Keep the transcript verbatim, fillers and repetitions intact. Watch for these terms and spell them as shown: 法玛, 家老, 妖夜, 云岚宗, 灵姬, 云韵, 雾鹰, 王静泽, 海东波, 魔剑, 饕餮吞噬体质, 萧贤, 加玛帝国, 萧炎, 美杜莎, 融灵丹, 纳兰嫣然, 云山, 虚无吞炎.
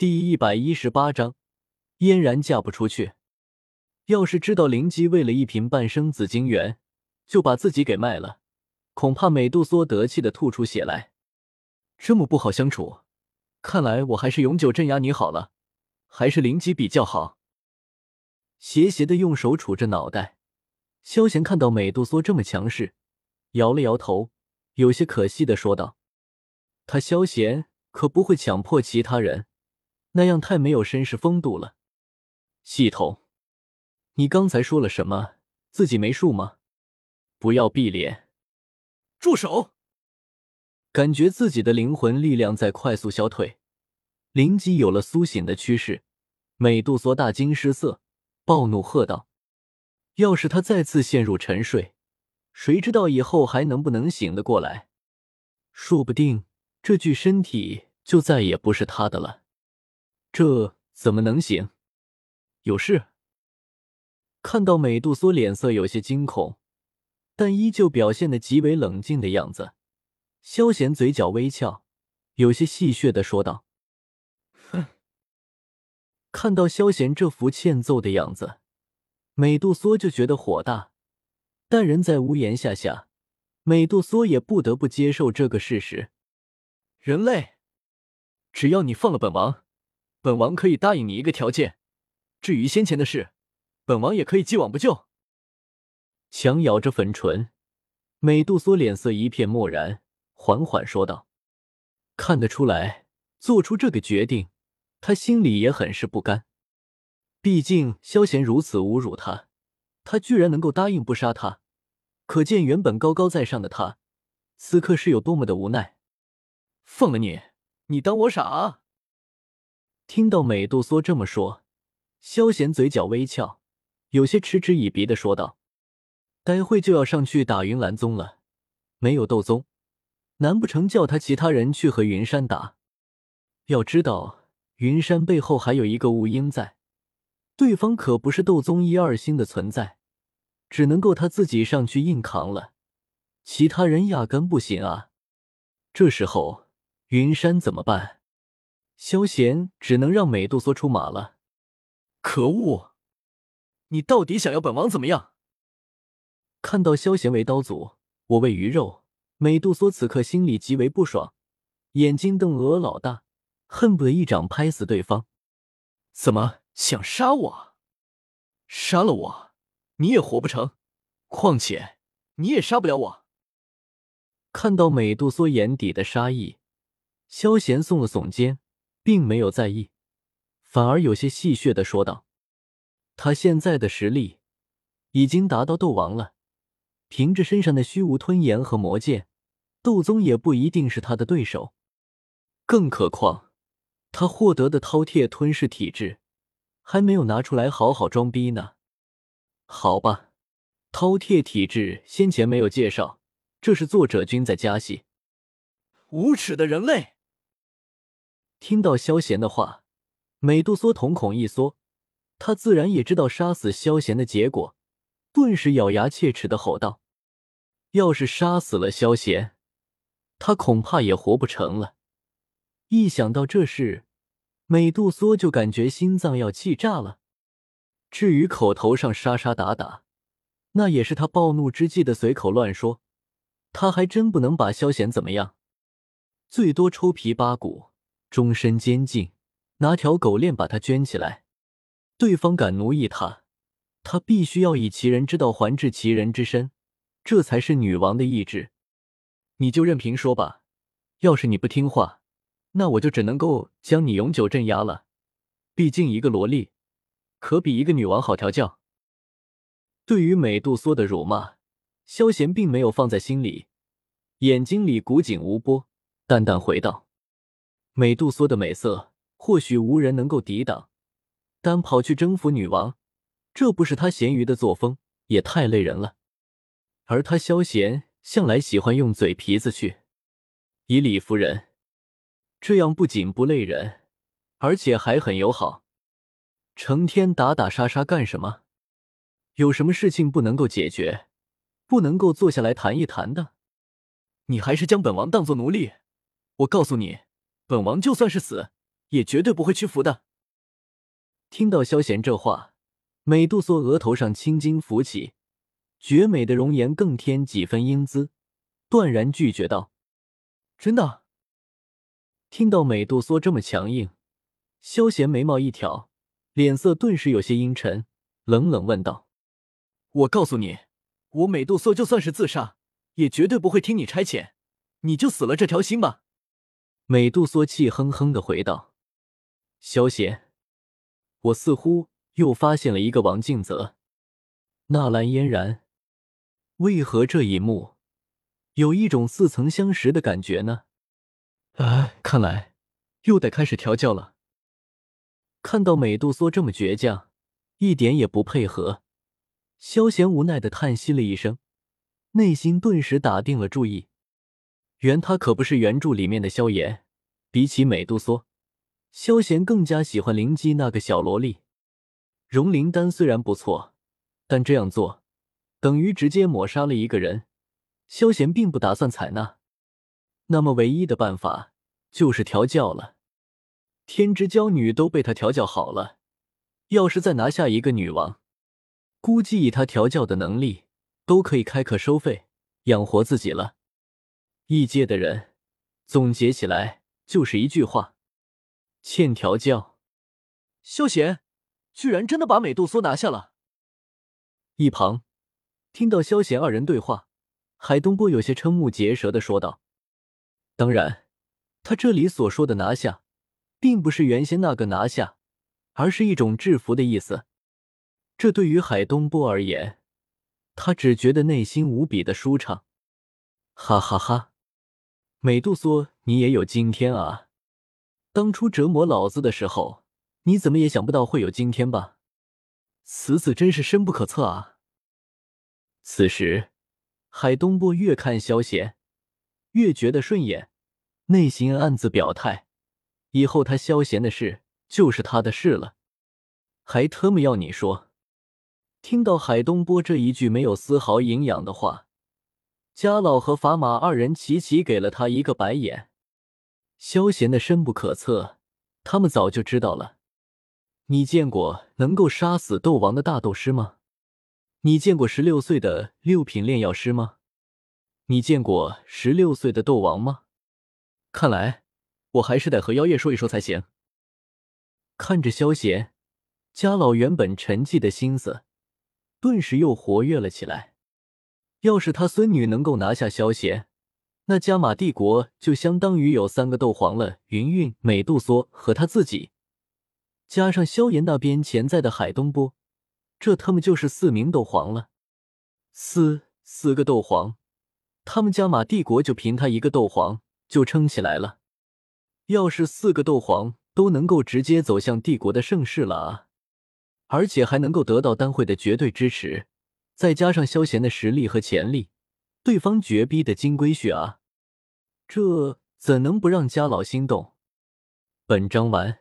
第一百一十八章，嫣然嫁不出去。要是知道灵姬为了一瓶半生紫晶元就把自己给卖了，恐怕美杜莎得气的吐出血来。这么不好相处，看来我还是永久镇压你好了，还是灵姬比较好。斜斜的用手杵着脑袋，萧贤看到美杜莎这么强势，摇了摇头，有些可惜的说道：他萧贤可不会强迫其他人，那样太没有绅士风度了。系统，你刚才说了什么？自己没数吗？不要闭脸！住手！感觉自己的灵魂力量在快速消退，灵姬有了苏醒的趋势。美杜莎大惊失色，暴怒喝道：要是他再次陷入沉睡，谁知道以后还能不能醒得过来？说不定这具身体就再也不是他的了。这怎么能行？有事？看到美杜莎脸色有些惊恐，但依旧表现得极为冷静的样子，萧贤嘴角微翘，有些戏谑地说道：哼。看到萧贤这副欠揍的样子，美杜莎就觉得火大，但人在屋檐下下，美杜莎也不得不接受这个事实。人类，只要你放了本王，本王可以答应你一个条件，至于先前的事，本王也可以既往不咎。强咬着粉唇，美杜莎脸色一片漠然，缓缓说道。看得出来，做出这个决定，他心里也很是不甘。毕竟萧贤如此侮辱他，他居然能够答应不杀他，可见原本高高在上的他，此刻是有多么的无奈。放了你，你当我傻啊？听到美杜莎这么说，萧贤嘴角微翘，有些嗤之以鼻地说道：待会就要上去打云岚宗了，没有斗宗，难不成叫他其他人去和云山打？要知道云山背后还有一个雾鹰在，对方可不是斗宗一二星的存在，只能够他自己上去硬扛了，其他人压根不行啊。这时候云山怎么办？萧贤只能让美杜莎出马了。可恶，你到底想要本王怎么样？看到萧贤为刀俎，我为鱼肉，美杜莎此刻心里极为不爽，眼睛瞪鹅老大，恨不得一掌拍死对方。怎么想杀我？杀了我，你也活不成，况且你也杀不了我。看到美杜莎眼底的杀意，萧贤耸了耸肩，并没有在意，反而有些戏谑地说道：他现在的实力已经达到斗王了，凭着身上的虚无吞炎和魔剑，斗宗也不一定是他的对手，更何况他获得的饕餮吞噬体质还没有拿出来好好装逼呢。好吧，饕餮体质先前没有介绍，这是作者君在加戏。无耻的人类！听到萧贤的话，美杜莎瞳孔一缩，她自然也知道杀死萧贤的结果，顿时咬牙切齿地吼道：要是杀死了萧贤，她恐怕也活不成了。一想到这事，美杜莎就感觉心脏要气炸了。至于口头上杀杀打打，那也是她暴怒之际的随口乱说，她还真不能把萧贤怎么样，最多抽皮扒骨，终身监禁，拿条狗链把他圈起来。对方敢奴役他，他必须要以其人之道还治其人之身，这才是女王的意志。你就任凭说吧，要是你不听话，那我就只能够将你永久镇压了。毕竟一个萝莉，可比一个女王好调教。对于美杜莎的辱骂，萧贤并没有放在心里，眼睛里古井无波，淡淡回道。美杜莎的美色或许无人能够抵挡，但跑去征服女王，这不是他咸鱼的作风，也太累人了。而他萧贤向来喜欢用嘴皮子去以理服人，这样不仅不累人，而且还很友好。成天打打杀杀干什么？有什么事情不能够解决，不能够坐下来谈一谈的？你还是将本王当作奴隶，我告诉你，本王就算是死也绝对不会屈服的。听到萧贤这话，美杜莎额头上青筋浮起，绝美的容颜更添几分英姿，断然拒绝道：“真的。”听到美杜莎这么强硬，萧贤眉毛一挑，脸色顿时有些阴沉，冷冷问道：“我告诉你，我美杜莎就算是自杀，也绝对不会听你差遣，你就死了这条心吧。”美杜莎气哼哼地回道：“萧贤，我似乎又发现了一个王静泽。”纳兰嫣然，为何这一幕有一种似曾相识的感觉呢？哎，看来又得开始调教了。看到美杜莎这么倔强，一点也不配合，萧贤无奈地叹息了一声，内心顿时打定了主意。原他可不是原著里面的萧炎，比起美杜莎，萧贤更加喜欢灵姬那个小萝莉。融灵丹虽然不错，但这样做等于直接抹杀了一个人，萧贤并不打算采纳。那么唯一的办法就是调教了。天之娇女都被他调教好了，要是再拿下一个女王，估计以他调教的能力都可以开课收费养活自己了。异界的人总结起来就是一句话：欠调教。萧贤居然真的把美杜莎拿下了。一旁听到萧贤二人对话，海东波有些瞠目结舌地说道。当然，他这里所说的拿下并不是原先那个拿下，而是一种制服的意思。这对于海东波而言，他只觉得内心无比的舒畅。哈哈哈，美杜莎，你也有今天啊。当初折磨老子的时候，你怎么也想不到会有今天吧。此子真是深不可测啊。此时海东波越看萧贤越觉得顺眼，内心暗自表态，以后他萧贤的事就是他的事了，还特么要你说。听到海东波这一句没有丝毫营养的话，家老和法玛二人齐齐给了他一个白眼。萧贤的深不可测他们早就知道了。你见过能够杀死斗王的大斗师吗？你见过十六岁的六品炼药师吗？你见过十六岁的斗王吗？看来我还是得和妖夜说一说才行。看着萧贤，家老原本沉寂的心思顿时又活跃了起来。要是他孙女能够拿下萧贤，那加玛帝国就相当于有三个斗皇了，云韵、美杜莎和他自己。加上萧炎那边潜在的海东波，这他们就是四名斗皇了。四四个斗皇，他们加玛帝国就凭他一个斗皇就撑起来了。要是四个斗皇都能够直接走向帝国的盛世了啊！而且还能够得到丹会的绝对支持，再加上萧贤的实力和潜力，对方绝逼的金龟婿啊！这怎能不让家老心动？本章完。